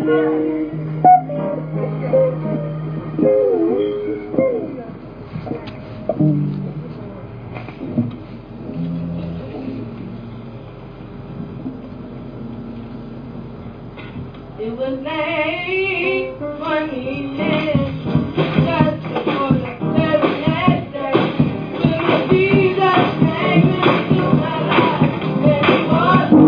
It was late when he lived just before the very next day. When Jesus came into my life, there he was.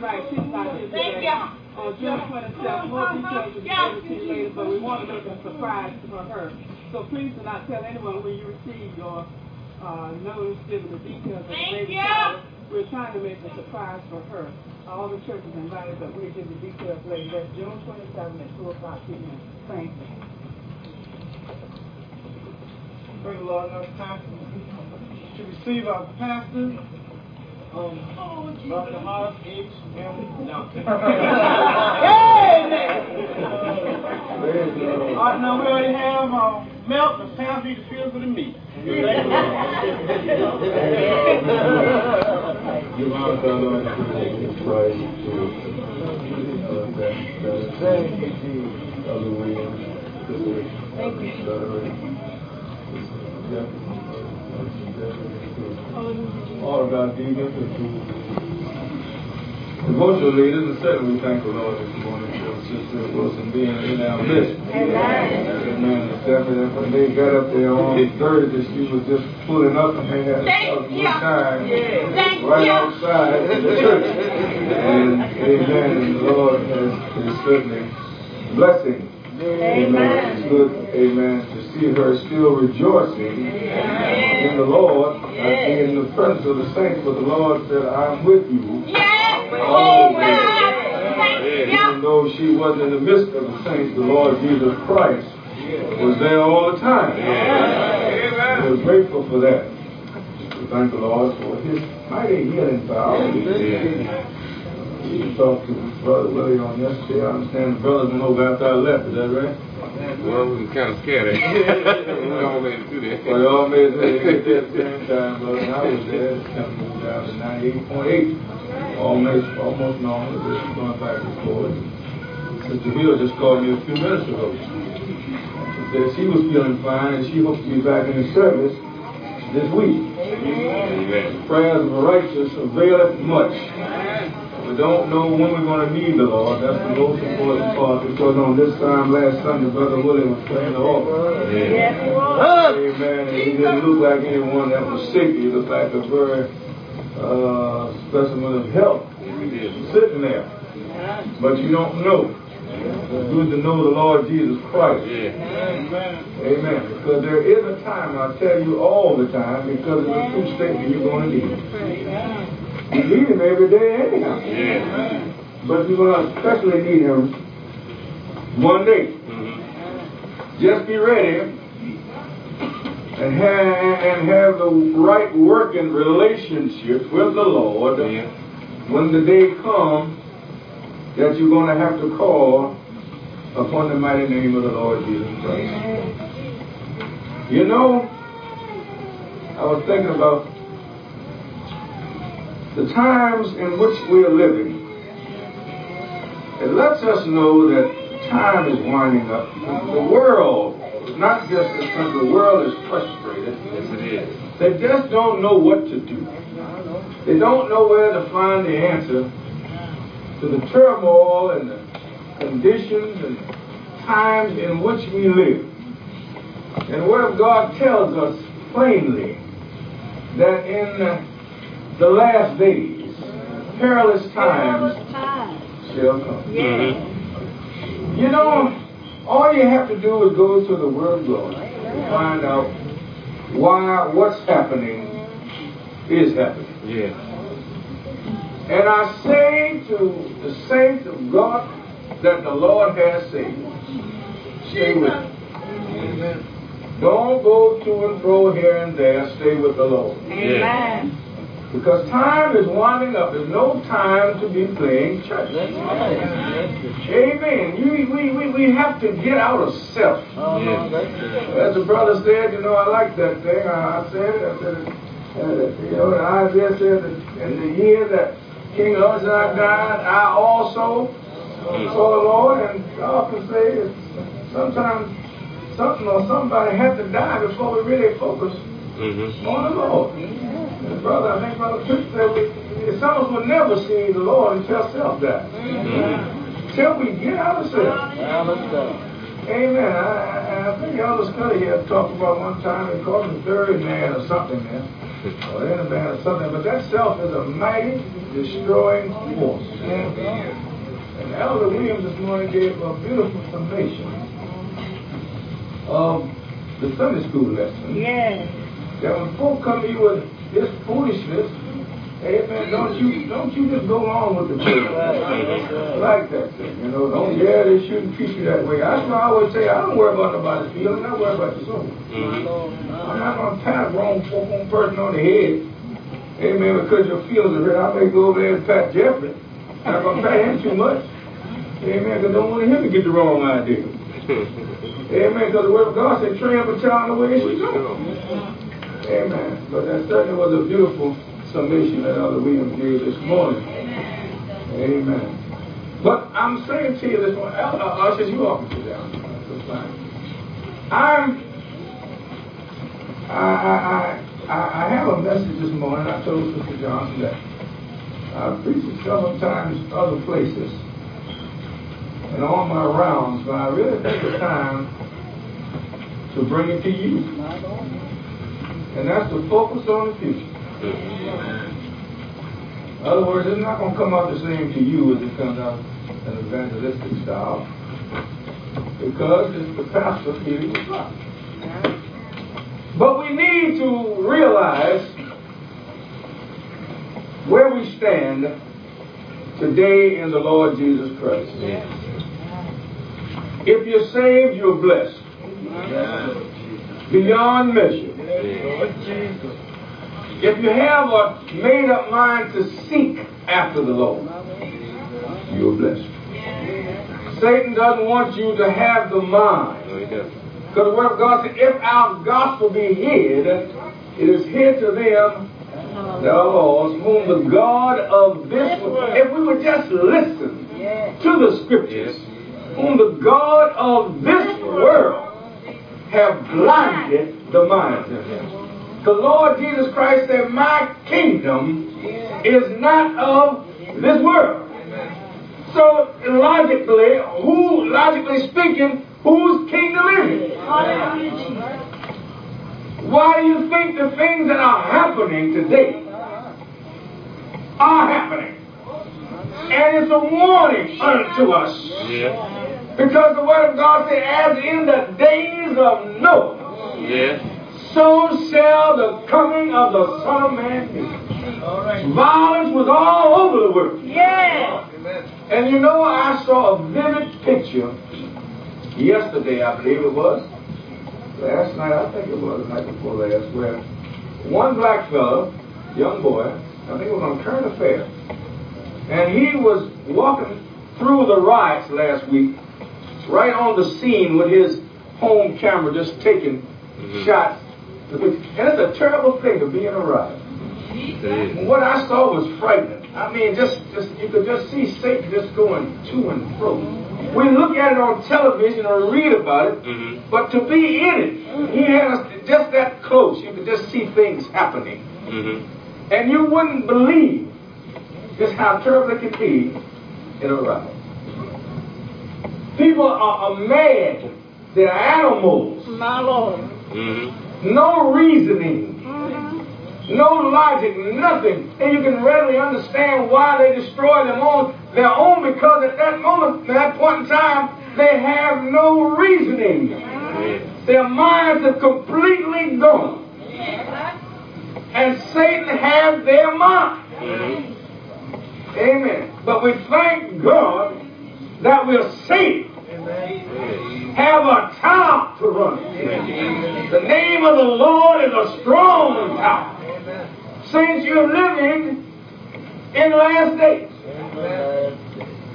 back, kick back into that on June 27th. More details will be released later, but we want to make a surprise for her. So please do not tell anyone when you receive your notice giving the details of the baby. We're trying to make a surprise for her. All the churches invited, but we'll give the details later. That's June 27th at 2 o'clock p.m. Thank you. Praise the Lord, our pastor. To receive our pastor, Dr. Hodge H. M. Johnson. Now we already have milk, and Sam be the field for the meat. Give our God and praise to thank you. All of God being us and devotional leaders, and certainly we thank the Lord this morning for Sister Wilson being in our midst. Amen. Definitely, when they got up there on Thursday, she was just pulling up and they had a good time right outside the church. And amen. The Lord is certainly blessing. Amen. It's good, amen, to see her still rejoicing in the Lord and in the presence of the saints. But the Lord said, I'm with you. All the day. Even though she was in the midst of the saints, the Lord Jesus Christ was there all the time. We're grateful for that. We thank the Lord for His mighty healing power. We talked to Brother Willie on yesterday. I understand the brothers went over after I left. Is that right? Well, we were kind of scared. We all made it through there. We all made it at the same time, brother. I was there. I was 98.8. Almost normal. Just going back and forth. Sister Hill just called me a few minutes ago. She said she was feeling fine and she hopes to be back in the service this week. Amen. Prayers of the righteous availeth much. We don't know when we're going to need the Lord. That's the most important part, because on this time last Sunday, Brother Willie was playing the organ. Amen. And he didn't look like anyone that was sick. He looked like a very specimen of health sitting there. But you don't know. It's good to know the Lord Jesus Christ. Amen. Because there is a time, I tell you all the time, because it's a true statement you're going to need. You need Him every day anyhow. But you're going to especially need Him one day. Just be ready and have the right working relationship with the Lord when the day comes that you're going to have to call upon the mighty name of the Lord Jesus Christ. You know, I was thinking about the times in which we are living. It lets us know that time is winding up. The world, not just the country, the world is frustrated. Yes, it is. They just don't know what to do. They don't know where to find the answer to the turmoil and the conditions and the times in which we live. And the Word of God tells us plainly that in the last days, perilous times shall come. You know, all you have to do is go to the Word of God and find out why what's happening is happening. And I say to the saints of God that the Lord has saved, stay with Him. Don't go to and fro here and there. Stay with the Lord. Because time is winding up. There's no time to be playing church. Amen. We have to get out of self. As the brother said, you know, I like that thing. Isaiah said, in the year that King Uzziah died, I also saw the Lord. And God can say sometimes something or somebody had to die before we really focus on the Lord. And brother, I think Brother Tripp said, some of us will never see the Lord until self dies. Until we get out of self. Amen. I think Elder Scudder here talked about one time, they called him the third man or something, or inner man or something. But that self is a mighty destroying force. And Elder Williams this morning gave a beautiful summation of the Sunday school lesson. Yes. That when folk come to you with this foolishness, amen, don't you just go along with the people like that thing, you know. They shouldn't treat you that way. That's why I always say I don't worry about nobody's feelings, I worry about the soul. I'm not gonna pat one person on the head, amen, because your feelings are hurt. I may go over there and pat Jeffrey. I'm not gonna pat him too much. Amen, because I don't want him to get the wrong idea. Amen, because the word of God said train up a child in the way it should go. Amen. But that certainly was a beautiful summation that Elder Williams gave this morning. Amen. But I'm saying to you this morning, I said you all can sit down. That's fine. I have a message this morning. I told Sister Johnson that I've preached it several times other places and on my rounds, but I really take the time to bring it to you. And that's the focus on the future. In other words, it's not going to come out the same to you as it comes out in an evangelistic style, because it's the pastor feeling the rock. But we need to realize where we stand today in the Lord Jesus Christ. Yes. If you're saved, you're blessed. Yes. Beyond measure. Yes. If you have a made-up mind to seek after the Lord, you're blessed. Yes. Satan doesn't want you to have the mind. Because the Word of God said, if our gospel be hid, it is hid to them that are lost, whom the God of this world, if we would just listen to the Scriptures, whom the God of this world have blinded the mind of them. The Lord Jesus Christ said, my kingdom is not of this world. So logically speaking, whose kingdom is it? Why do you think the things that are happening today are happening? And it's a warning unto us. Because the Word of God said, as in the days of Noah, so shall the coming of the Son of Man be. Violence was all over the world. Yes. And you know, I saw a vivid picture yesterday, I believe it was. Last night, I think it was, the night before last, where one black fellow, young boy, I think it was on Current Affairs, and he was walking through the riots last week, right on the scene with his home camera just taking shots. And it's a terrible thing to be in a riot. And what I saw was frightening. I mean, just you could just see Satan just going to and fro. We look at it on television or read about it, but to be in it, he had us just that close. You could just see things happening. And you wouldn't believe just how terrible it can be in a riot. People are mad. They're animals. My Lord. No reasoning, no logic, nothing. And you can readily understand why they destroy their own, because at that moment, at that point in time, they have no reasoning. Their minds are completely gone. And Satan has their mind. Amen. But we thank God that we're saved. Have a tower to run. The name of the Lord is a strong tower. Since you're living in the last days.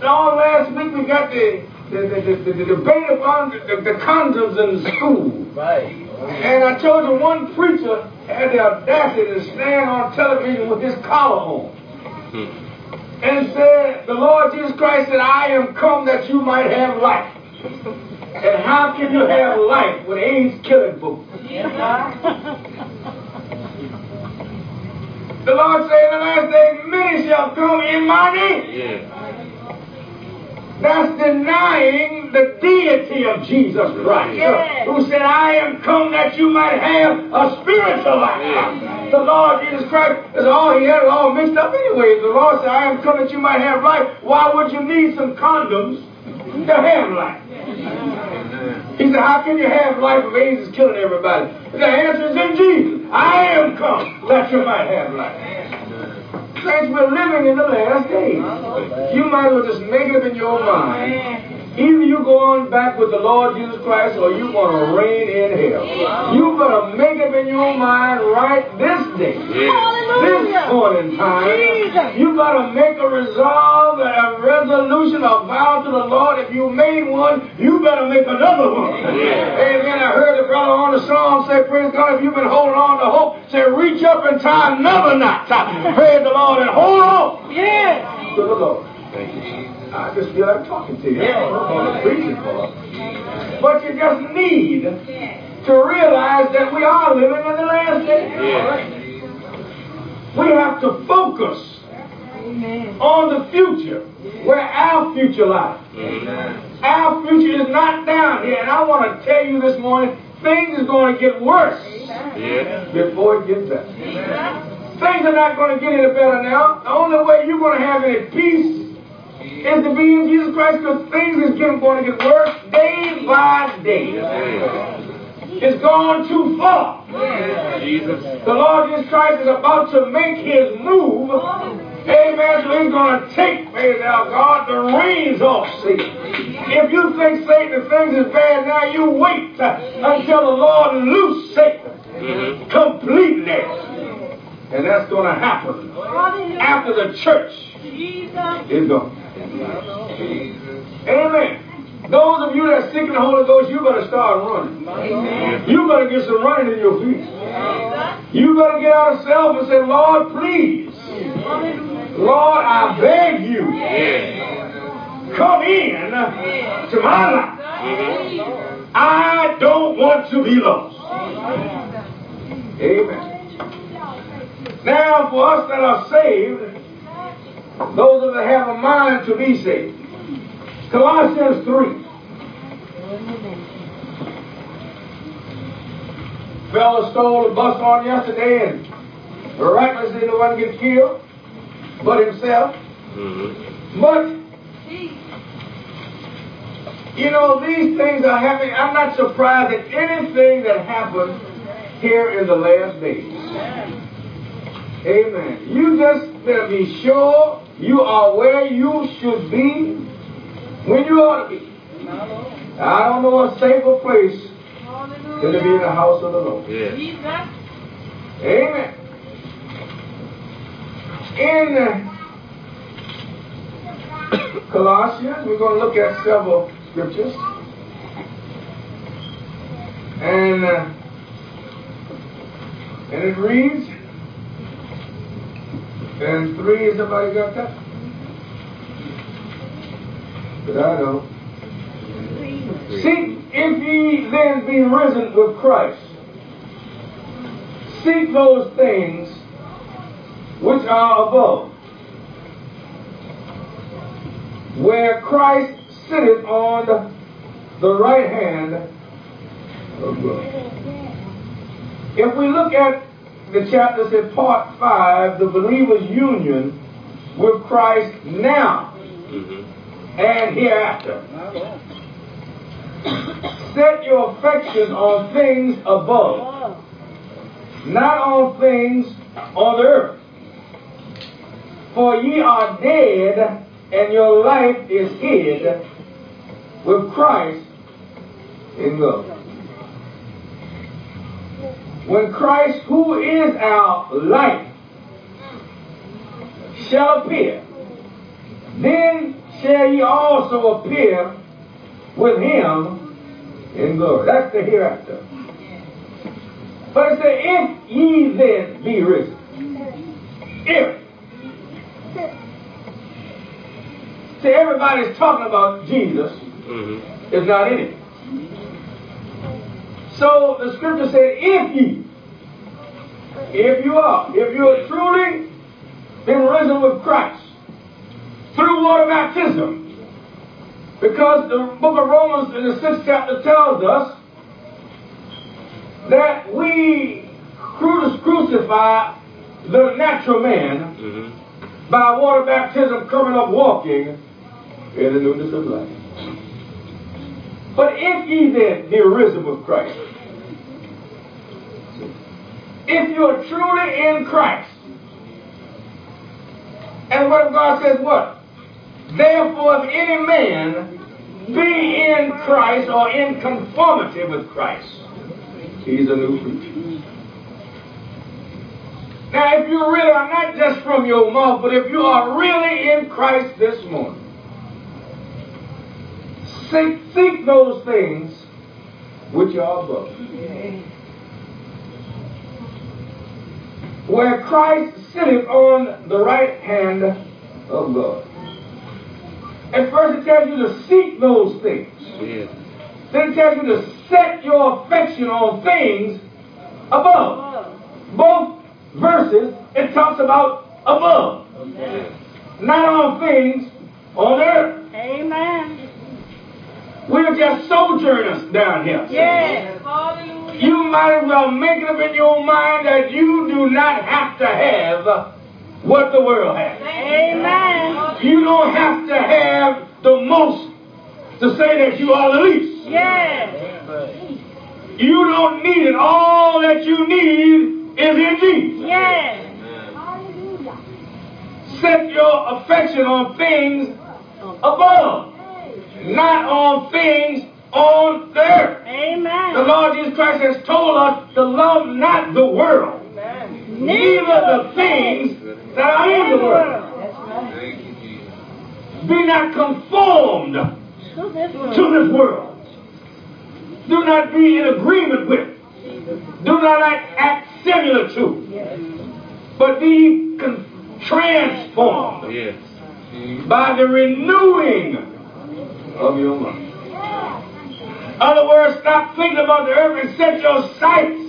All last week we got the debate about the condoms in the school. And I told you one preacher had the audacity to stand on television with his collar on. And said, the Lord Jesus Christ said, I am come that you might have life. And how can you have life with AIDS killing folks? The Lord said in the last day, many shall come in my name. That's denying the deity of Jesus Christ, who said, I am come that you might have a spiritual life. the Lord Jesus Christ is all he had it all mixed up anyway. The Lord said, I am come that you might have life. Why would you need some condoms to have life? He said, how can you have life if AIDS is killing everybody? The answer is in Jesus. I am come that you might have life. Saints, we're living in the last days. You might as well just make it up in your mind. Either you go on back with the Lord Jesus Christ or you're going to reign in hell. You better make up in your mind right this day. This morning time. You better make a resolve, a resolution, a vow to the Lord. If you made one, you better make another one. Amen. I heard the brother on the song say, praise God, if you've been holding on to hope, say, reach up and tie another knot. Praise the Lord and hold on to the Lord. Thank you. I just feel like talking to you. But you just need to realize that we are living in the last days. We have to focus on the future, where our future lies. Our future is not down here. And I want to tell you this morning, things is going to get worse before it gets better. Things are not going to get any better now. The only way you're going to have any peace is to be in Jesus Christ, because things is going to get worse day by day. It's gone too far. The Lord Jesus Christ is about to make his move. Amen. So he's going to take, praise our God, the reins off Satan. If you think Satan things is bad now, you wait until the Lord loose Satan completely. And that's going to happen after the church is gone. Amen. Those of you that are sick in the Holy Ghost, you better start running. You better get some running in your feet. You better get out of self and say, Lord, please. Lord, I beg you. Come in to my life. I don't want to be lost. Amen. Now, for us that are saved, those of us that have a mind to be saved. Colossians 3. Fella stole a bus on yesterday and miraculously no one gets killed but himself. But, you know, these things are happening. I'm not surprised at anything that happens here in the last days. Amen. You just better be sure you are where you should be when you ought to be. I don't know a safer place than to be in the house of the Lord. Amen. In Colossians, we're going to look at several scriptures. And it reads, and 3, has somebody got that? But I don't. Seek, if ye then be risen with Christ, seek those things which are above, where Christ sitteth on the right hand of God. If we look at the chapter, said part 5, the believer's union with Christ now and hereafter. Set your affections on things above, not on things on the earth. For ye are dead, and your life is hid with Christ in God. When Christ, who is our life, shall appear, then shall ye also appear with him in glory. That's the hereafter. But it says, if ye then be risen. If. See, everybody's talking about Jesus is not in it. So the scripture said, if you are truly been risen with Christ through water baptism, because the book of Romans in the 6th chapter tells us that we crucify the natural man by water baptism, coming up walking in the newness of life. But if ye then be risen with Christ, if you are truly in Christ, and what God says what? Therefore, if any man be in Christ, or in conformity with Christ, he's a new creature. Now, if you really are not just from your mouth, but if you are really in Christ this morning, seek those things which are above. Where Christ sitteth on the right hand of God. And first it tells you to seek those things. Yeah. Then it tells you to set your affection on things above. Both verses, it talks about above. Amen. Not on things on earth. Amen. We're just sojourners down here. Yes. Hallelujah. You might as well make it up in your mind that you do not have to have what the world has. Amen. You don't have to have the most to say that you are the least. Yes. You don't need it. All that you need is in Jesus. Yes. Hallelujah. Set your affection on things above, not on things on the earth. Amen. The Lord Jesus Christ has told us to love not the world, Amen. Neither the things that are in the world. Be not conformed to this world. Do not be in agreement with. Do not act similar to. Yes. But be transformed by the renewing of your mind. In other words, stop thinking about the earth and set your sights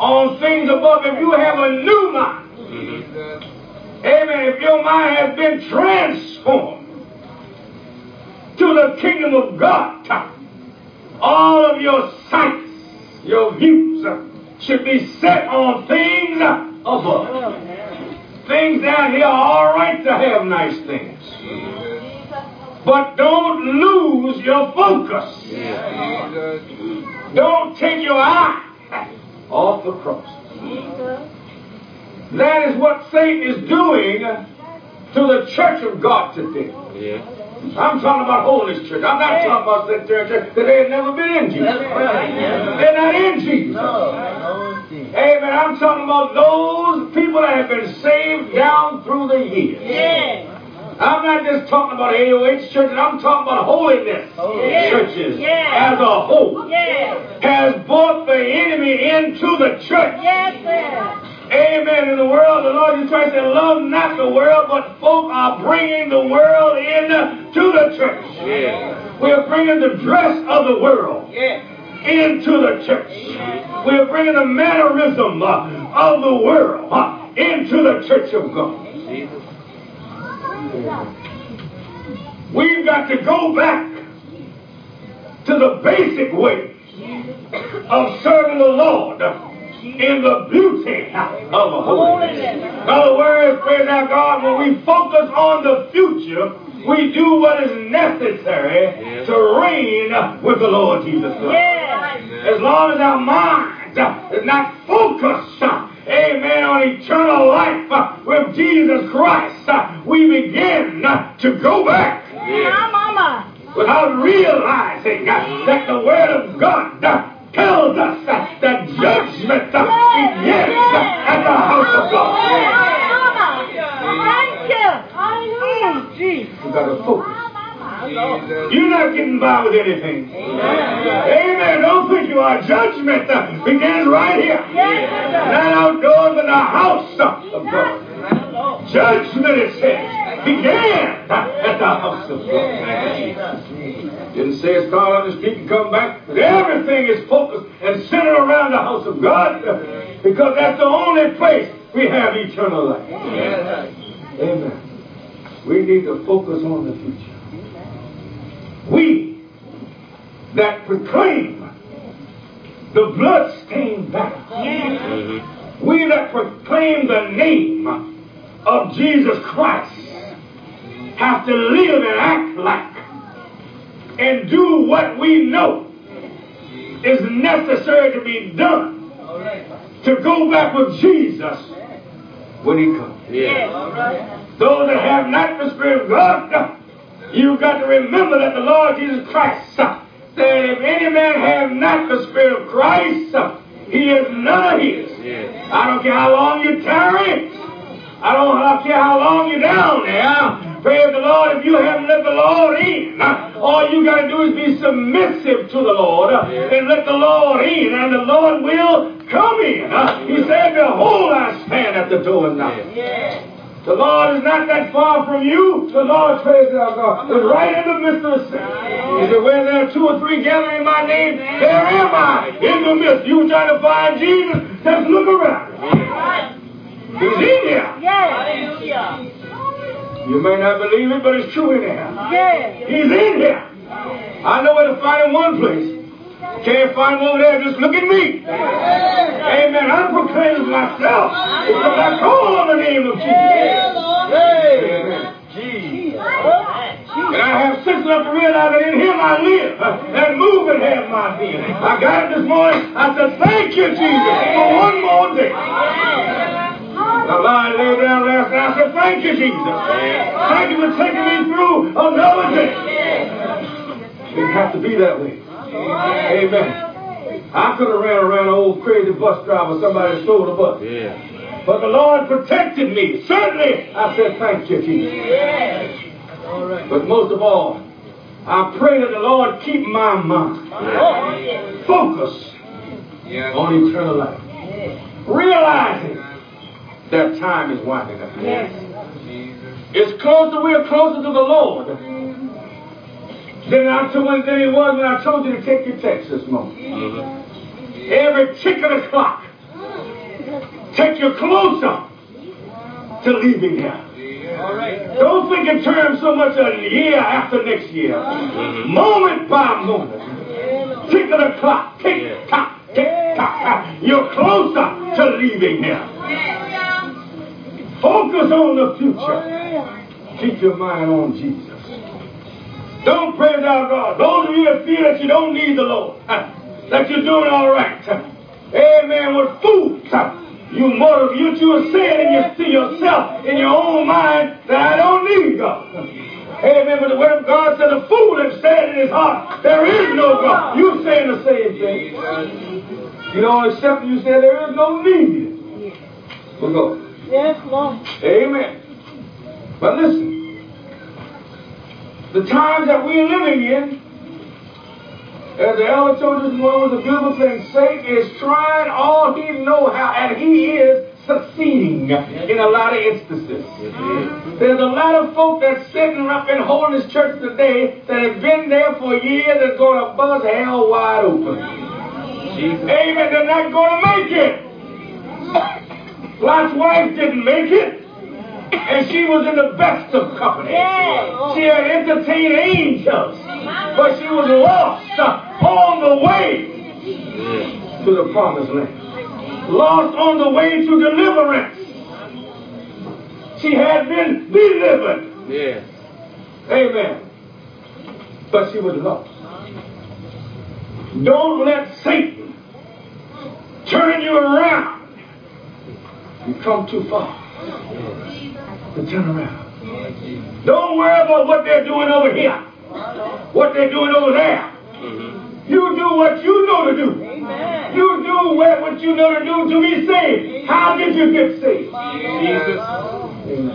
on things above. If you have a new mind, amen, if your mind has been transformed to the kingdom of God, all of your sights, your views should be set on things above. Things down here are all right to have nice things. But don't lose your focus. Don't take your eye off the cross. That is what Satan is doing to the church of God today. I'm talking about Holy Church. I'm not talking about that church that they have never been in Jesus. They're not in Jesus. Amen. I'm talking about those people that have been saved down through the years. I'm not just talking about AOH churches. I'm talking about holiness churches as a whole. Has brought the enemy into the church. Amen. In the world, the Lord Jesus Christ said, love not the world, but folk are bringing the world into the church. We're bringing the dress of the world into the church. We're bringing the mannerism of the world into the church of God. We've got to go back to the basic way of serving the Lord in the beauty of holiness. In other words, praise our God, when we focus on the future, we do what is necessary to reign with the Lord Jesus Christ. As long as our mind is not focused, amen, on eternal life with Jesus Christ, we begin to go back without realizing that the Word of God tells us that judgment begins at the house of God. You've got to focus. You're not getting by with anything. Amen. Don't think you are. Judgment begins right here. Not outdoors, in the house of God. Judgment, it says, began at the house of God. Didn't say it's called on the street and come back. But everything is focused and centered around the house of God, because that's the only place we have eternal life. Amen. We need to focus on the future. We that proclaim the blood-stained banner. Yes. Mm-hmm. We that proclaim the name of Jesus Christ have to live and act like and do what we know is necessary to be done to go back with Jesus when he comes. Yes. Yes. Those that have not the Spirit of God, you've got to remember that the Lord Jesus Christ said, if any man have not the Spirit of Christ, he is none of his. Yes. I don't care how long you tarry. I don't care how long you're down there. Praise the Lord. If you haven't let the Lord in, all you got to do is be submissive to the Lord and let the Lord in, and the Lord will come in. He said, behold, I stand at the door and knock. Yes. The Lord is not that far from you. The Lord, praise our God, is right in the midst of the sin. He said, where there are two or three gathered in my name, there am I in the midst. You trying to find Jesus? Just look around. He's in here. You may not believe it, but it's true in here. He's in here. I know where to find him one place. Can't find him over there, just look at me. Amen. I proclaim myself because I call on the name of Jesus. Amen. Jesus. And I have sense enough to realize that in him I live and move and have my being. I got it this morning. I said, thank you, Jesus, for one more day. I laid down last night. I said, thank you, Jesus. Thank you for taking me through another day. It didn't have to be that way. Amen. I could have ran around an old crazy bus driver, somebody stole the bus. Yeah. But the Lord protected me. Certainly, I said, thank you, Jesus. Yeah. But most of all, I pray that the Lord keep my mind focused on eternal life. Realizing that time is winding up. Yes. It's closer, we are closer to the Lord than it was when I told you to take your text this morning. Mm-hmm. Every tick of the clock take you closer to leaving here. Yeah. Don't think in terms so much of year after next year. Mm-hmm. Moment by moment. Tick of the clock. Tick, tock, tick, tock. You're closer to leaving here. Focus on the future. Keep your mind on Jesus. Don't praise our God. Those of you that feel that you don't need the Lord, that you're doing all right, amen, with fools, you motivate yourself and you see yourself in your own mind that I don't need God. Amen, but the word of God said the fool has said in his heart, there is no God. You're saying the same thing. You don't accept it, you say there is no need for God. Yes, Lord. Amen. But listen. The times that we're living in, as the elder told us, was a beautiful thing. Satan is trying all he know how, and he is succeeding in a lot of instances. There's a lot of folk that's sitting up in holiness church today that have been there for years that's going to buzz hell wide open. Amen. They're not going to make it. Lot's wife didn't make it. And she was in the best of company. Yeah. She had entertained angels, but she was lost on the way to the promised land. Lost on the way to deliverance. She had been delivered. Yeah. Amen. But she was lost. Don't let Satan turn you around. You come too far to turn around. Don't worry about what they're doing over here, what they're doing over there. You do what you know to do. Amen. You do what you know to do to be saved. How did you get saved? Jesus. Amen.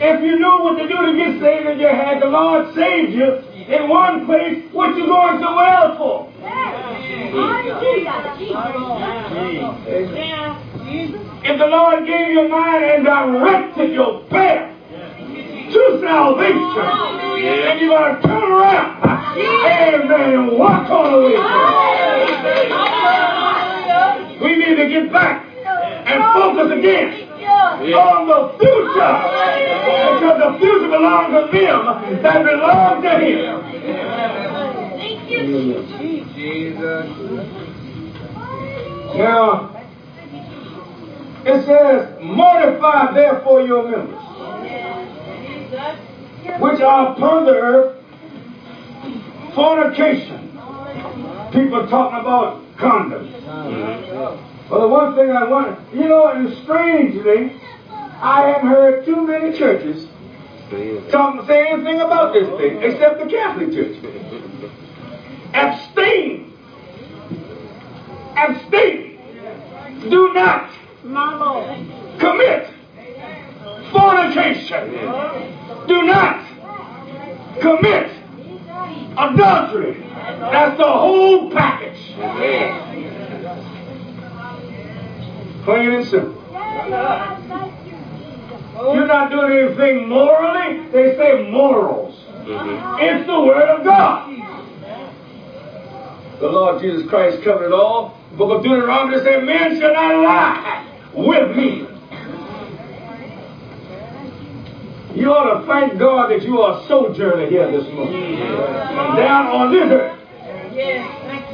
If you knew what to do to get saved and you had the Lord saved you in one place, what you going somewhere else for? Amen. If the Lord gave you a mind and directed your path to salvation, and you're going to turn around, amen, and walk on the way. We need to get back and focus again on the future, because the future belongs to them that belongs to him. Thank you, Jesus. Now, it says, mortify therefore your members, which are upon the earth, fornication. People talking about condoms. Well, the one thing I want, and strangely, I have heard too many churches say anything about this thing, except the Catholic Church. Abstain. Abstain. Do not commit fornication. Do not commit adultery. That's the whole package. Plain and simple. You're not doing anything morally. They say morals. It's the Word of God. The Lord Jesus Christ covered it all. The book of Deuteronomy said, men shall not lie with me. You ought to thank God that you are sojourning here this morning. Down on this earth.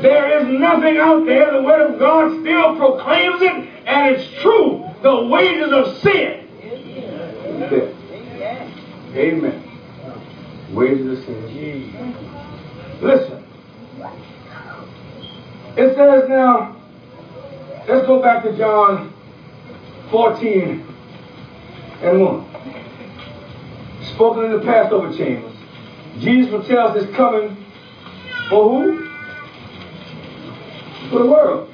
There is nothing out there. The Word of God still proclaims it, and it's true. The wages of sin. Amen. Wages of sin. Listen. It says now, let's go back to John 14:1. Spoken in the Passover chambers. Jesus foretells his coming for who? For the world.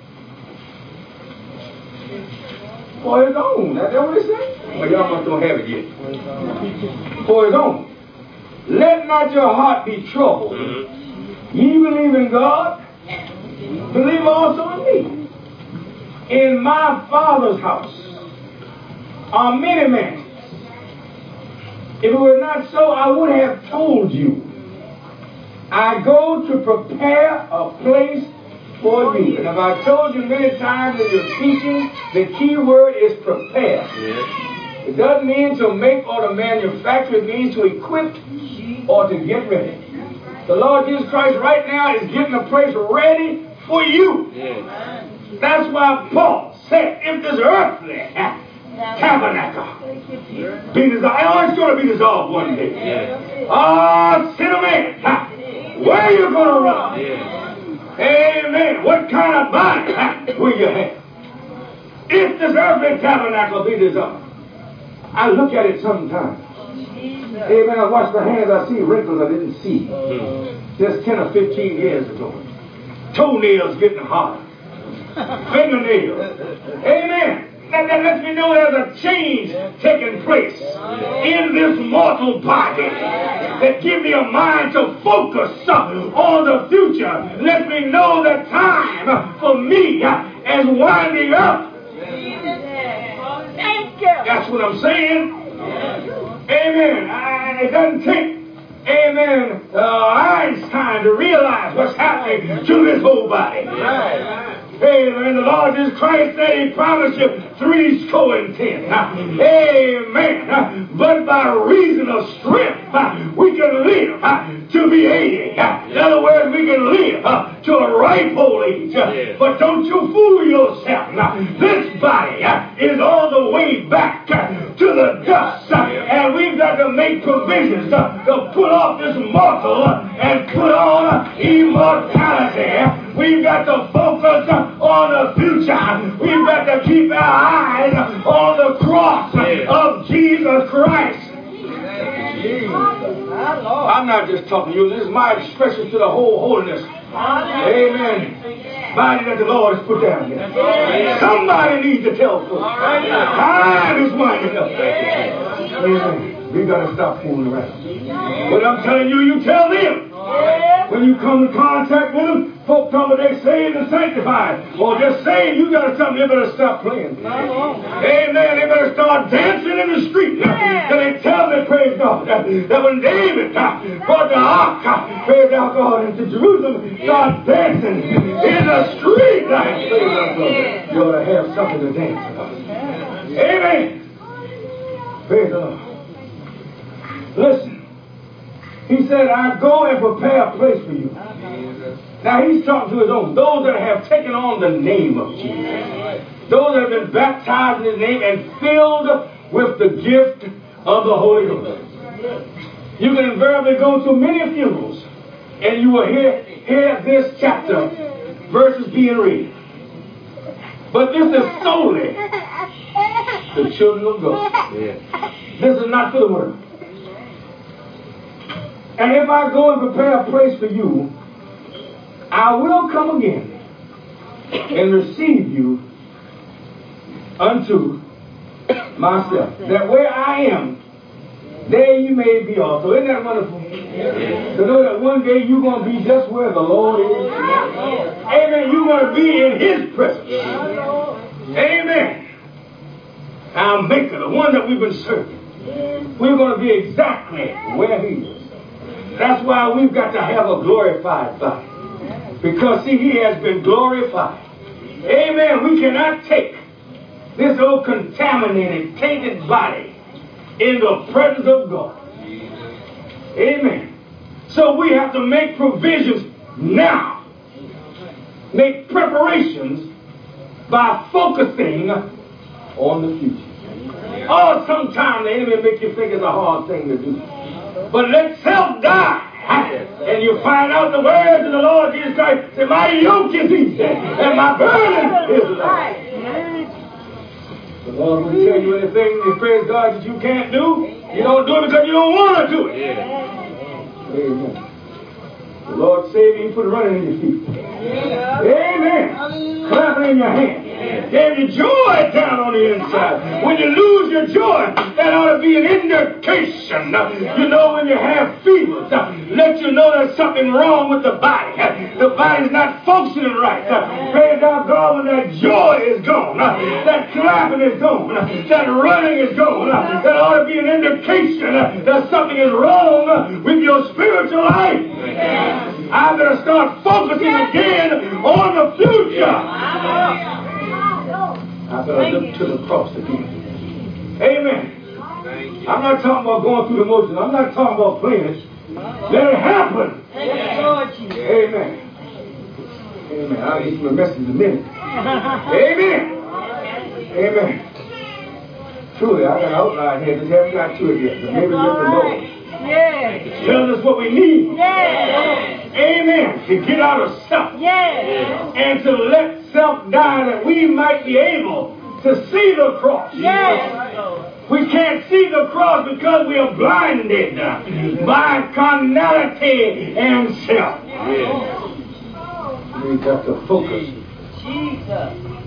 For his own. That's what it says? Well, y'all don't have it yet. For his own. Let not your heart be troubled. Ye believe in God. Believe also in me. In my Father's house are many mansions. If it were not so, I would have told you. I go to prepare a place for you. And if I told you many times that you're teaching, the key word is prepare. Yes. It doesn't mean to make or to manufacture. It means to equip or to get ready. The Lord Jesus Christ right now is getting a place ready for you. Yes. That's why Paul said, if this earthly tabernacle be dissolved, it's going to be dissolved one day. Yes. Oh, sin of man, where are you going to run? Yes. Amen. What kind of body will you have? If this earthly tabernacle be dissolved, I look at it sometimes. Amen. I wash my hands, I see wrinkles I didn't see just 10 or 15 years ago. Toenails getting hard. Fingernails. Amen. That lets me know there's a change taking place in this mortal body that gives me a mind to focus on the future. Let me know that time for me is winding up. Thank you. That's what I'm saying. Amen. It doesn't take, Einstein to realize what's happening to this whole body. Amen. The Lord Jesus Christ said he promised you 3 score and 10. Amen. But by reason of strength, we can live to be 80. In other words, we can live to a ripe old age. But don't you fool yourself. This body is all the way back to the dust. And we've got to make provisions to put off this mortal and put on immortality. We've got to focus on the future. We've got to keep our eyes on the cross of Jesus Christ. I'm not just talking to you. This is my expression to the whole holiness. Amen. Body that the Lord has put down here. Somebody needs to tell folks. Time is winding up. Amen. We've got to stop fooling around. But I'm telling you, you tell them. When you come in contact with them, folk come and they saved and sanctified. Or just saying you got something, they better stop playing. Amen. They better start dancing in the street. And they tell them, praise God, that when David brought the ark, praise God, into Jerusalem, start dancing in the street. You ought to have something to dance about. Amen. Praise God. Listen. He said, I go and prepare a place for you. Now he's talking to his own. Those that have taken on the name of Jesus. Those that have been baptized in his name and filled with the gift of the Holy Ghost. You can invariably go to many funerals and you will hear this chapter, verses being read. But this is solely the children of God. This is not for the world. And if I go and prepare a place for you, I will come again and receive you unto myself, that where I am, there you may be also. Isn't that wonderful? Yeah. To know that one day you're going to be just where the Lord is. Amen. You're going to be in His presence. Amen. Our Maker, the one that we've been serving, we're going to be exactly where He is. That's why we've got to have a glorified body. Because, see, He has been glorified. Amen. We cannot take this old contaminated, tainted body in the presence of God. Amen. So we have to make provisions now. Make preparations by focusing on the future. Oh, sometimes the enemy make you think it's a hard thing to do. But let self die. And you find out the words of the Lord Jesus Christ. Say, my yoke is easy and my burden is light. The Lord will tell you anything, you praise God, that you can't do. You don't do it because you don't want to do it. Amen. The Lord saved you, He put a running in your feet. Amen. Clapping in your hand. Gave you joy down on the inside. When you lose your joy, that ought to be an indication. You know, when you have fevers, let you know there's something wrong with the body. The body's not functioning right. Praise our God, when that joy is gone, that clapping is gone, that running is gone, that ought to be an indication that something is wrong with your spiritual life. I better start focusing again on the future. I better look to the cross again. Amen. I'm not talking about going through the motions. I'm not talking about plans. Let it happen. Amen. Amen. I'll get you a message in a minute. Amen. Amen. Truly, I've got an outline here. Just haven't got to it yet. But maybe let the Lord. Yes. Telling us what we need. Yes. Amen. To get out of self. Yes. And to let self die that we might be able to see the cross. Yes. We can't see the cross because we are blinded by carnality and self. Yes. We've got to focus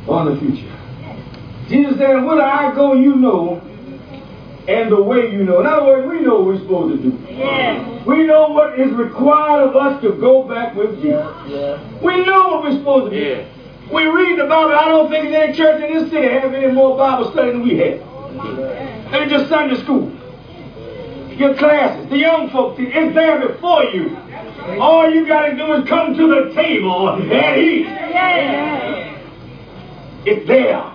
on the future. Jesus said, "Whither I go, you know. And the way you know." In other words, we know what we're supposed to do. Yeah. We know what is required of us to go back with Jesus. Yeah. We know what we're supposed to do. Yeah. We read the Bible. I don't think any church in this city have any more Bible study than we have. Yeah. They're just Sunday school. Your classes, the young folks, it's there before you. All you got to do is come to the table and eat. Yeah. It's there.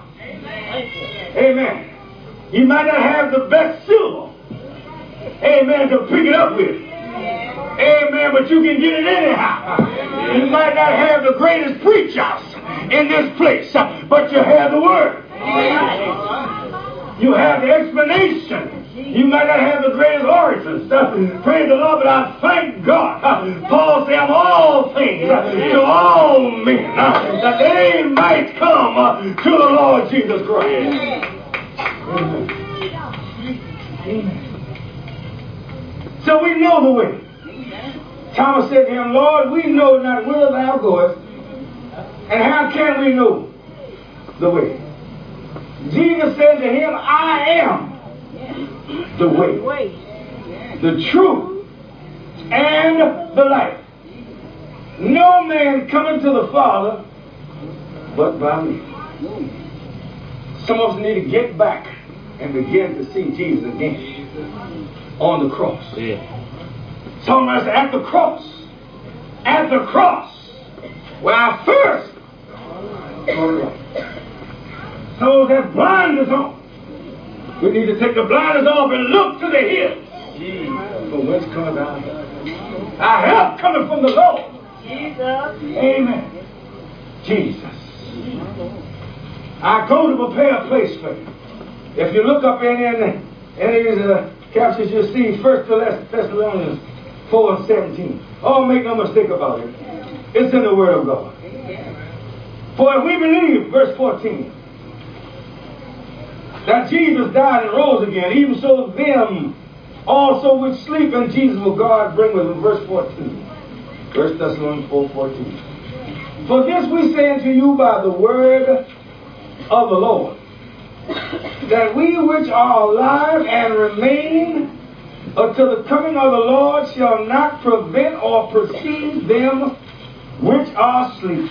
Amen. You might not have the best silver, amen, to pick it up with, amen, but you can get it anyhow. You might not have the greatest preachers in this place, but you have the word. You have the explanation. You might not have the greatest orators. Praise the Lord, but I thank God. Paul said, "I'm all things to all men, that they might come to the Lord Jesus Christ." Amen. So we know the way. Thomas said to him, "Lord, we know not where thou goest, and how can we know the way?" Jesus said to him, "I am the way, the truth, and the life. No man cometh to the Father but by me." Some of us need to get back and begin to see Jesus again on the cross. Yeah. Some of us at the cross. At the cross. Where I first. Those have blinders on. We need to take the blinders off and look to the hills. For whence cometh our help? Our help coming from the Lord. Jesus. Amen. Jesus. I go to prepare a place for you. If you look up any of the captions, you'll see 1 Thessalonians 4:17. Oh, make no mistake about it. It's in the Word of God. For if we believe, verse 14, that Jesus died and rose again, even so them also which sleep in Jesus will God bring with him. Verse 14. 1 Thessalonians 4:14. For this we say unto you by the word of the Lord, that we which are alive and remain until the coming of the Lord shall not prevent or precede them which are asleep.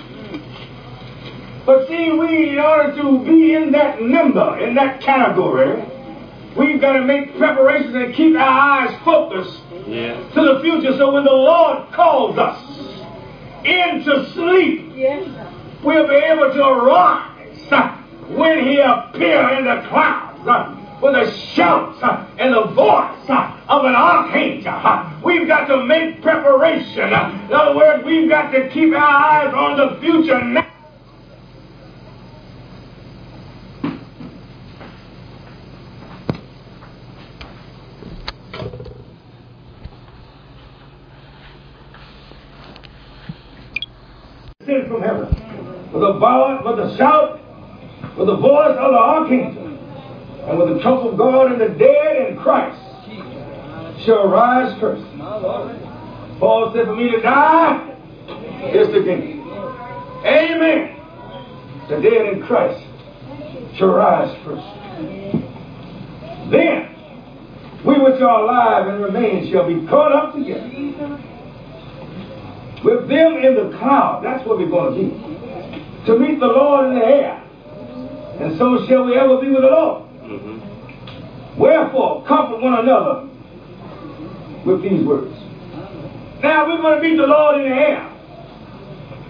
But see, we, in order to be in that number, in that category, we've got to make preparations and keep our eyes focused to the future, so when the Lord calls us into sleep, we'll be able to arise when He appears in the clouds with a shout and the voice of an archangel. We've got to make preparation. In other words, we've got to keep our eyes on the future now. From heaven, with a shout, with the voice of the archangel, and with the trump of God, and the dead in Christ shall rise first. Paul said, "For me to die is to gain." Amen. The dead in Christ shall rise first. Then we which are alive and remain shall be caught up together with them in the cloud. That's what we're going to be, to meet the Lord in the air. And so shall we ever be with the Lord. Wherefore, comfort one another with these words. Now we're going to meet the Lord in the air.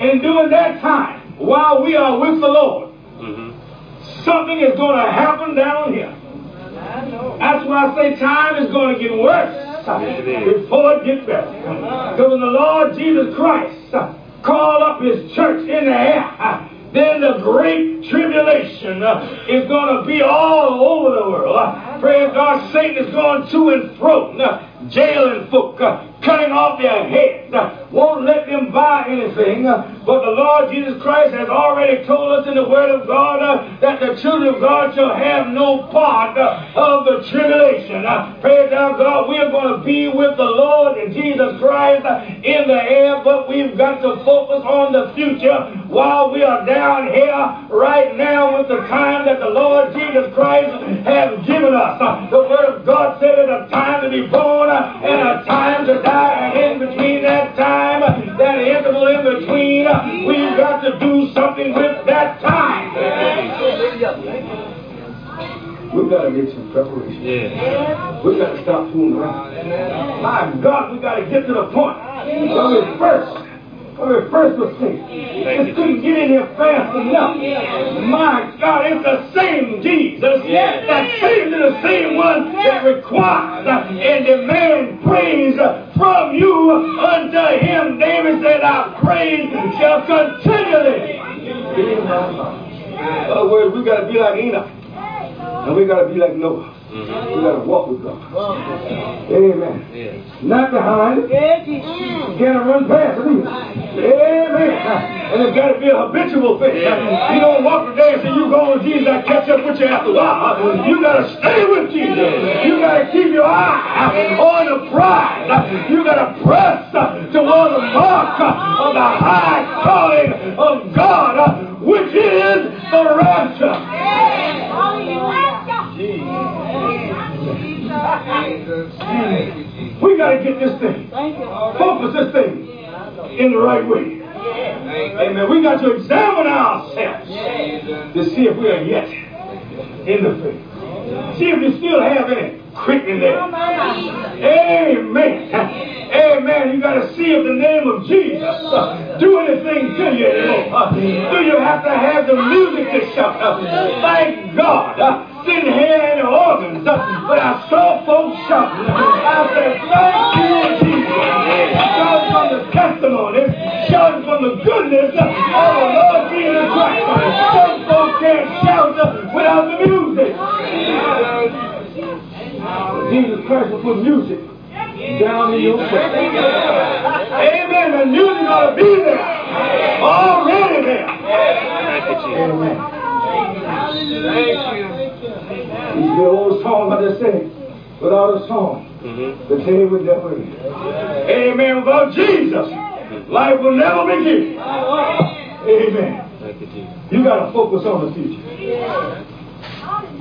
And during that time, while we are with the Lord, something is going to happen down here. That's why I say time is going to get worse before it gets better. Because when the Lord Jesus Christ called up His church in the air, then the great tribulation is going to be all over the world. Praise God, Satan is going to and fro, jailing folk, cutting off their heads, won't let them buy anything. But the Lord Jesus Christ has already told us in the Word of God that the children of God shall have no part of the tribulation. Praise God, we are going to be with the Lord and Jesus Christ in the air, but we've got to focus on the future while we are down here right now with the time that the Lord Jesus Christ has given us. The Word of God said it's a time to be born and a time to die, and in between that time, that interval in between, we've got to do something with that time. We've got to get some preparation. We've got to stop fooling around. My God, we've got to get to the point. First mistake. Just couldn't get in here fast enough. My God, it's the same Jesus. That seems to the same one that requires and demands praise from you unto Him. David said, "Our praise shall continually be in my mouth." In other words, we got to be like Enoch, and we got to be like Noah. We got to walk with God. Amen. Not behind. Can't run past it either. Amen. And it's got to be a habitual thing. You don't walk today and say, "You go with Jesus, I catch up with you after a while." You got to stay with Jesus. You got to keep your eye on the prize. You got to press toward the mark of the high calling of God, which is the rapture. We got to get this thing, focus this thing in the right way. Amen. We got to examine ourselves to see if we are yet in the faith. See if you still have any creep in there. Amen. Amen. You got to see if the name of Jesus do anything to you anymore. Do you have to music to shout? Thank God. Didn't hear any organs, but I saw folks shouting. I said, "Thank you, Jesus." Shout from the testimony. Shout Jesus Christ will put music down in your soul. Amen. The music ought to be there. Already there. Amen. The old song about the city, without a song, the day would never end. Amen. Without Jesus, life will never begin. Amen. You got to focus on the future.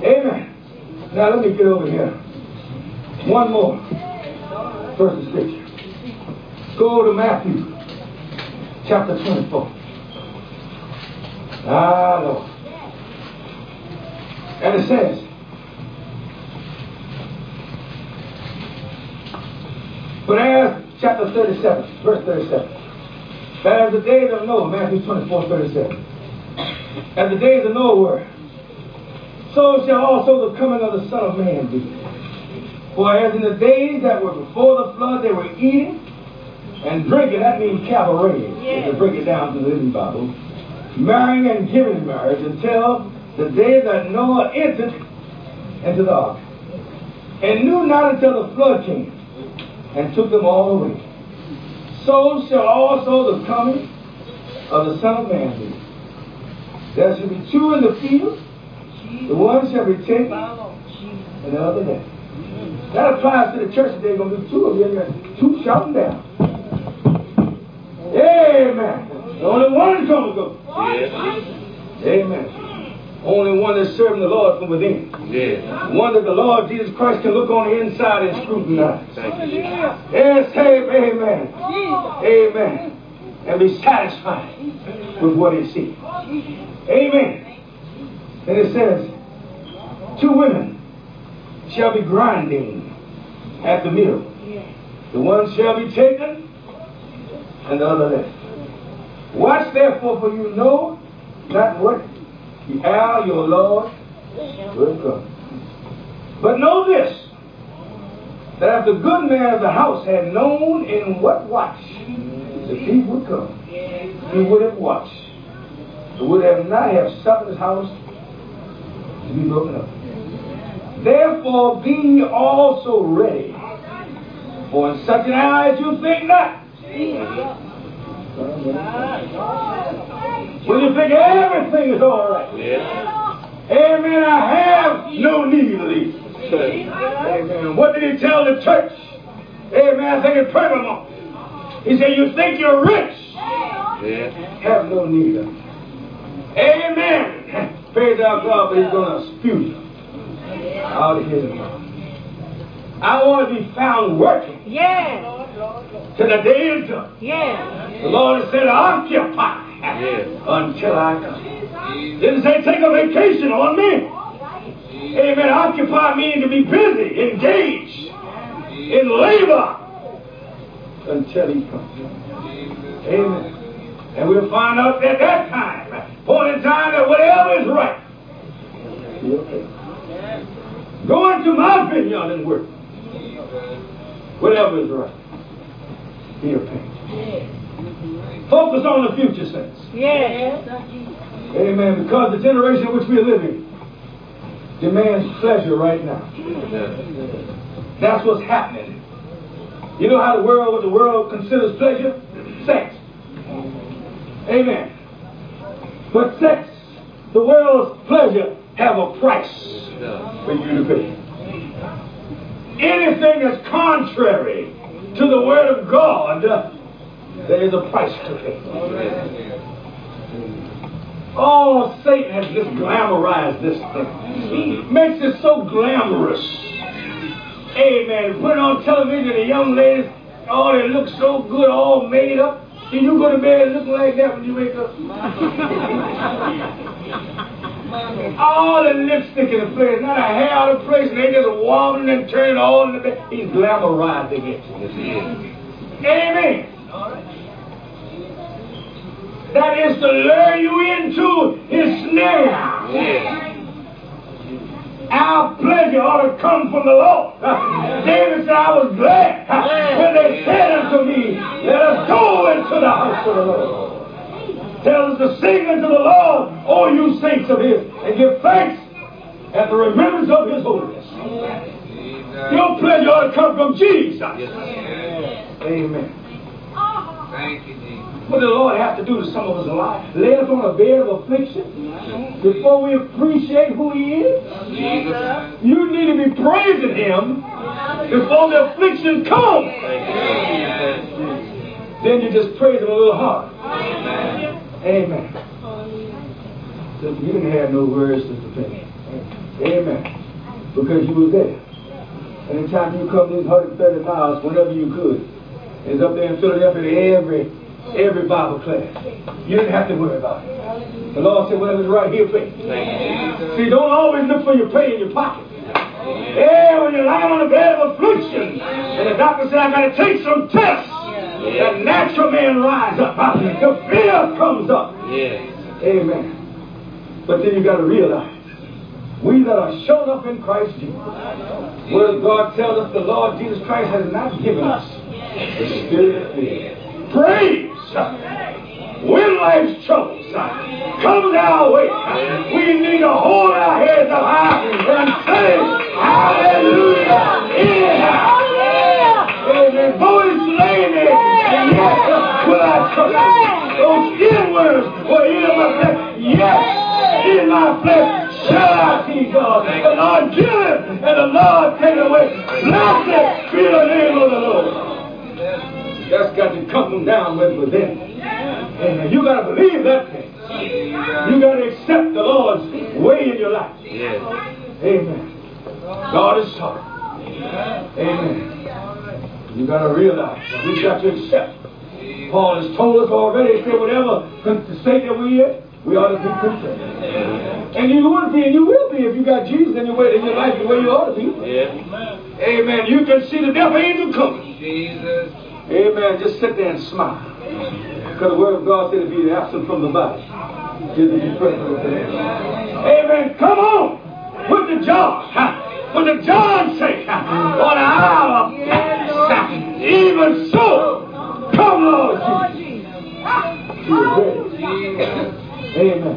Amen. Now let me get over here. One more verse of scripture. Go to Matthew chapter 24. Ah, Lord. And it says, but as chapter 37, verse 37. As the days of Noah, Matthew 24, 37. As the days of Noah were, so shall also the coming of the Son of Man be. For as in the days that were before the flood, they were eating and drinking. That means cabaret. Yes. If you break it down to the Living Bible. Marrying and giving in marriage until the day that Noah entered into the ark. And knew not until the flood came and took them all away. So shall also the coming of the Son of Man be. There shall be two in the field. The one shall be taken and the other left. That applies to the church today. Going to be two of you. Two shouting down. Amen. The only one is going to go. Yes. Amen. Only one that's serving the Lord from within. Yes. One that the Lord Jesus Christ can look on the inside and scrutinize. Yes. Amen. Amen. And be satisfied with what he sees. Amen. And it says, two women shall be grinding at the mill. The one shall be taken, and the other left. Watch therefore, for you know not what the hour your Lord will come. But know this, that if the good man of the house had known in what watch the thief would come, he would have watched, and would have not have suffered his house to be broken up. Therefore be ye also ready, for in such an hour as you think not. When you think everything is all right. Amen. I have no need of these. Amen. What did he tell the church? Amen. I think it's permanent. He said, you think you're rich. Have no need of it. Amen. Praise our God, but he's going to spew you out of his mouth. I want to be found working. Yes. Till the day is done. Yes. The Lord has said, occupy until I come. Didn't say take a vacation on me. Amen. Occupy means to be busy, engaged, in labor until he comes. Amen. And we'll find out at that time, point in time, that whatever is right. Okay. Go into my vineyard and work. Whatever is right. He'll pay. Focus on the future, saints. Yes. Amen. Because the generation in which we are living demands pleasure right now. That's what's happening. You know how the world, what the world considers pleasure? Sex. Amen. But sex, the world's pleasure, have a price for you to pay. Anything that's contrary to the Word of God, there is a price to pay. Oh, Satan has just glamorized this thing. Makes it so glamorous. Amen. Put it on television, the young ladies, oh, they look so good, all made up. Did you go to bed looking like that when you wake up? All the lipstick in the place, not a hair out of place, and they just wobbling and turning all in the bed. He's glamorizing it. Amen. That is to lure you into his snare. Our pleasure ought to come from the Lord. David said, I was glad when they said unto me, let us go into the house of the Lord. Tell us to sing unto the Lord, O you saints of his, and give thanks at the remembrance of his holiness. your pleasure come from Jesus. Yes, amen. Amen. Thank you, Jesus. What did the Lord have to do to some of us alive? Lay us on a bed of affliction before we appreciate who He is? Jesus. You need to be praising Him before the affliction comes. Amen. Then you just praise Him a little harder. Amen. Amen. So you didn't have no words to defend. Amen. Because you were there. And the time you come these 130 miles, whenever you could, is up there in Philadelphia every Bible class. You didn't have to worry about it. The Lord said, well, it's right here for you. See, don't always look for your pay in your pocket. Yeah, when you're lying on the bed of affliction, and the doctor said, I got to take some tests, the natural man rises up. The fear comes up. Amen. But then you got to realize, we that are shown up in Christ Jesus. Word of God tells us the Lord Jesus Christ has not given us the spirit of fear. Praise! When life's troubles comes our way, we need to hold our heads up high and say, hallelujah! Amen. Though it's lazy, and yet will I trust it. Those inwards were in my flesh. Yes, in my flesh. Shall I see God? The Lord giveth and the Lord taketh away. Blessed be the name of the Lord. That's got to come down within. And you got to believe that thing. You got to accept the Lord's way in your life. Amen. God is sovereign. Amen. You got to realize. You got to accept. Paul has told us already. He said, whatever the state that we're in, we ought to be content. And you would be, and you will be if you got Jesus in your way, in your life, the way you ought to be. Yeah. Amen. You can see the death angel coming. Jesus. Amen. Just sit there and smile. Because the word of God said to be absent from the body. Just to be present with the Lord. Amen. Come on. Put the John. For the John's sake. For the hour. Even so. Come, Lord Jesus. Amen.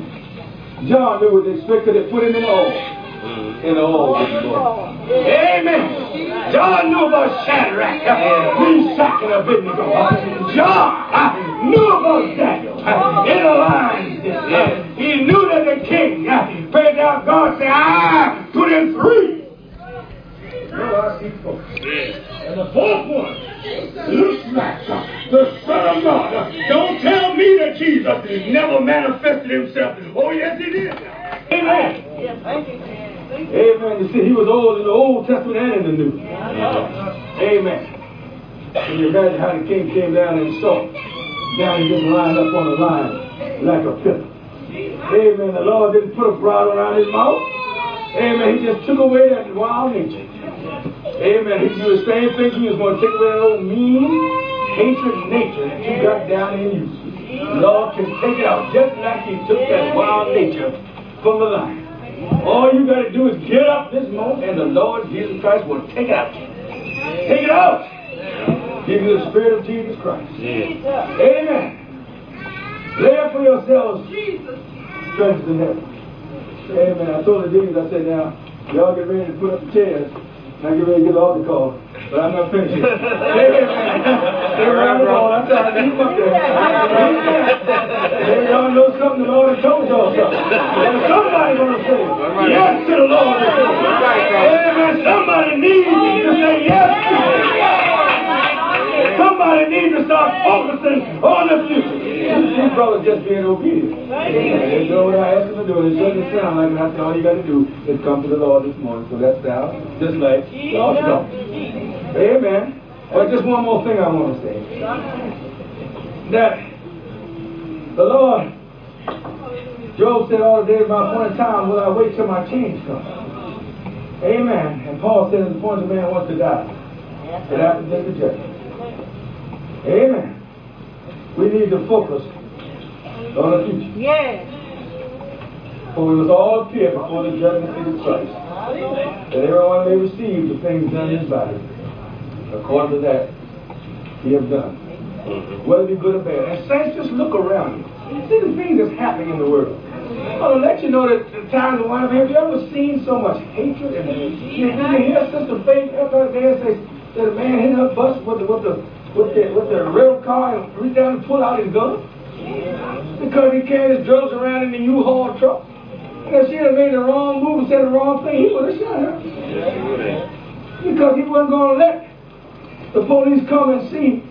John knew what they expected. They put him in the oil. In the oil. Amen. John knew about Shadrach, Meshach, and Abednego. John knew about Daniel in the lion's den. He knew that the king prayed out. God said, I put in three. I see four. And the fourth one looks like the Son of God. Don't tell me that Jesus never manifested himself. Oh, yes, he did. Amen. Amen. You see, he was old in the Old Testament and in the New. Amen. Can you imagine how the king came down and saw? Now he just lined up on the line like a pillar. Amen. The Lord didn't put a rod around his mouth. Amen. He just took away that wild nature. Amen. He did the same thing. He was going to take away that old mean, hatred nature that you got down in you. The Lord can take it out just like He took that wild nature from the lion. All you got to do is get up this moment, and the Lord Jesus Christ will take it out. Take it out. Give you the Spirit of Jesus Christ. Amen. Lay up for yourselves treasures in heaven. Amen. I told the deacons, I said, now, y'all get ready to put up the chairs. Now get ready to get the altar call, but I'm not finished. Stay around the call. I'm trying to keep up there. Maybe y'all know something the Lord has told y'all something. And somebody's going to say, yes to the Lord. Amen. Somebody needs to say yes to Him. Somebody needs to start focusing on the future. These brothers just being obedient. They know what I asked them to do, and it doesn't sound like it. I said, all you got to do is come to the Lord this morning. So that's how, just like the Lord's God. Amen. But just one more thing I want to say. That the Lord, Job said all the day at my appointed time, will I wait till my change comes? Amen. And Paul said, as the appointed man wants to die, that I can take the judgment. Amen. We need to focus on the future. Yes. For we must all appear before the judgment seat of Christ, that everyone may receive the things done in his body, according to that he has done, whether it be good or bad. And saints, just look around you. You see the things that's happening in the world. I want to let you know that the times of life, have you ever seen so much hatred? And you hear Sister Faith up there and say, that a man hit her bus with the rail car and reach down and pull out his gun? Because he carries drugs around in the U-Haul truck. And if she had made the wrong move and said the wrong thing, he would have shot her. Because he wasn't going to let the police come and see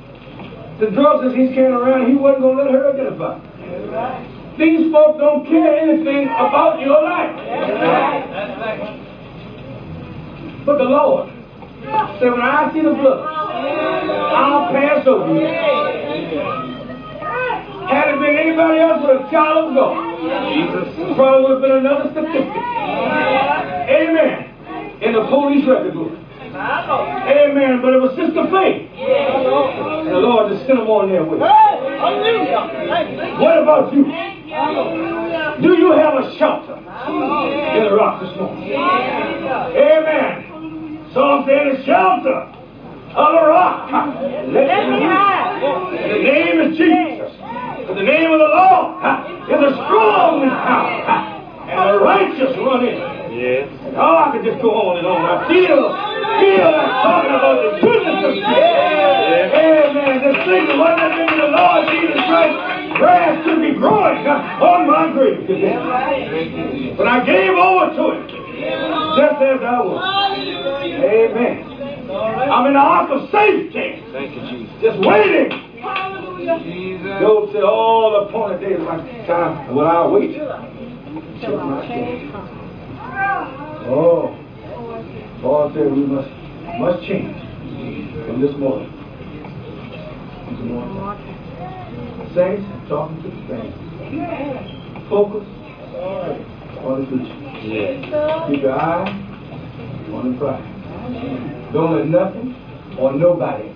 the drugs that he's carrying around. He wasn't going to let her identify. These folks don't care anything about your life. But the Lord said, when I see the blood, I'll pass over you. Had it been anybody else, would have child of God. Jesus probably would have been another statistic. Amen. In the police record book. Amen. But it was Sister Faith. And the Lord just sent them on their way. What about you? Do you have a shelter in the rock this morning? Amen. Psalm said, a shelter of a rock. Let me hide. And the name is Jesus. And the name of the Lord is a strong tower. And the righteous run in. Yes. Oh, I could just go on and on. I feel I'm talking about the goodness of God. Yes. Amen. This thing, the one that in the Lord Jesus Christ, grass should be growing on my grave today. But I gave over to it, just as I was. Amen. I'm in the ark of safety. Thank you, Jesus. Just waiting. Jesus. Job said, all upon a day of my time will I wait. Oh, Paul said we must change in this morning. Saints, I'm talking to the saints. Focus on the future. Keep your eye on the prize. Don't let nothing or nobody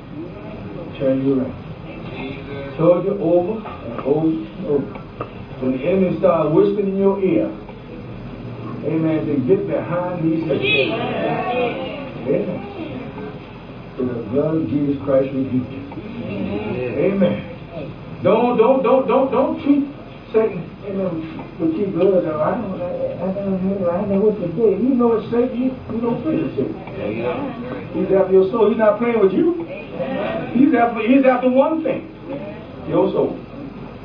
turn you around. Soldier over and over. When the enemy starts whispering in your ear, amen, to get behind these things. Amen. To the blood of Jesus Christ rebuked you. Amen. Don't treat Satan, amen, with cheap blood. I don't know what to do. You know it's Satan, you don't fear Satan. He's after your soul. He's not playing with you. He's after one thing. Your soul.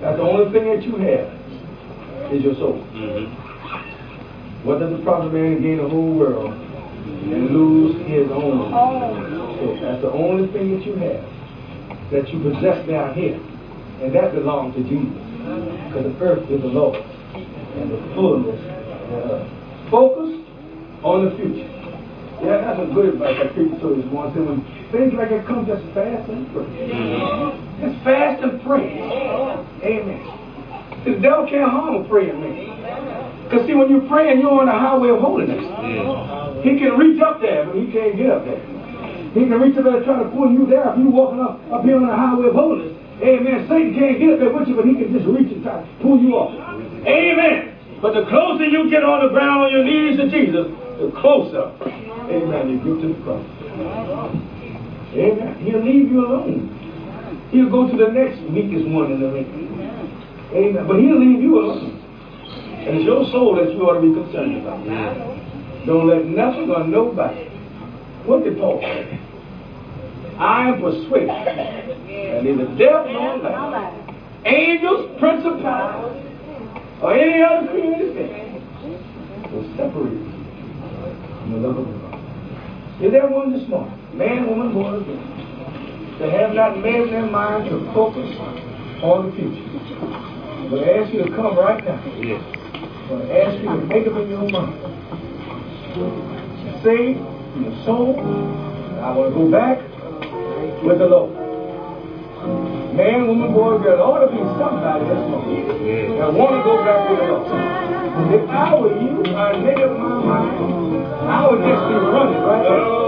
That's the only thing that you have is your soul. What does the proper man gain the whole world and lose his own? So that's the only thing that you have, that you possess down here, and that belongs to Jesus. Because the earth is the Lord, and the fullness thereof. Focus on the future. Yeah, that's a good advice that people told this morning. When things like that come, just fast and pray. Just fast and pray. Amen. The devil can't harm a praying man. Because see, when you're praying, you're on the highway of holiness. He can reach up there, but he can't get up there. He can reach up there and try to pull you down. If you're walking up here on the highway of holiness, amen, Satan can't get up there with you, but he can just reach and try to pull you off. Amen. But the closer you get on the ground on your knees to Jesus, the closer, amen, you get to the cross. Amen. He'll leave you alone. He'll go to the next weakest one in the ring. Amen. But he'll leave you alone. And it's your soul that you ought to be concerned about. Don't let nothing or nobody. What did Paul say? I am persuaded that neither death nor life, angels, principalities, or any other created thing will separate you from the love of God. Is there one this morning, man, woman, born again, that have not made their mind to focus on the future? I'm going to ask you to come right now. I'm going to ask you to make up in your mind. Say in your soul, I want to go back with the Lord. Man, woman, boy, girl, ought to be somebody this morning that want to go back with the Lord. If I were you, I'd make up my mind. I would just be running right now.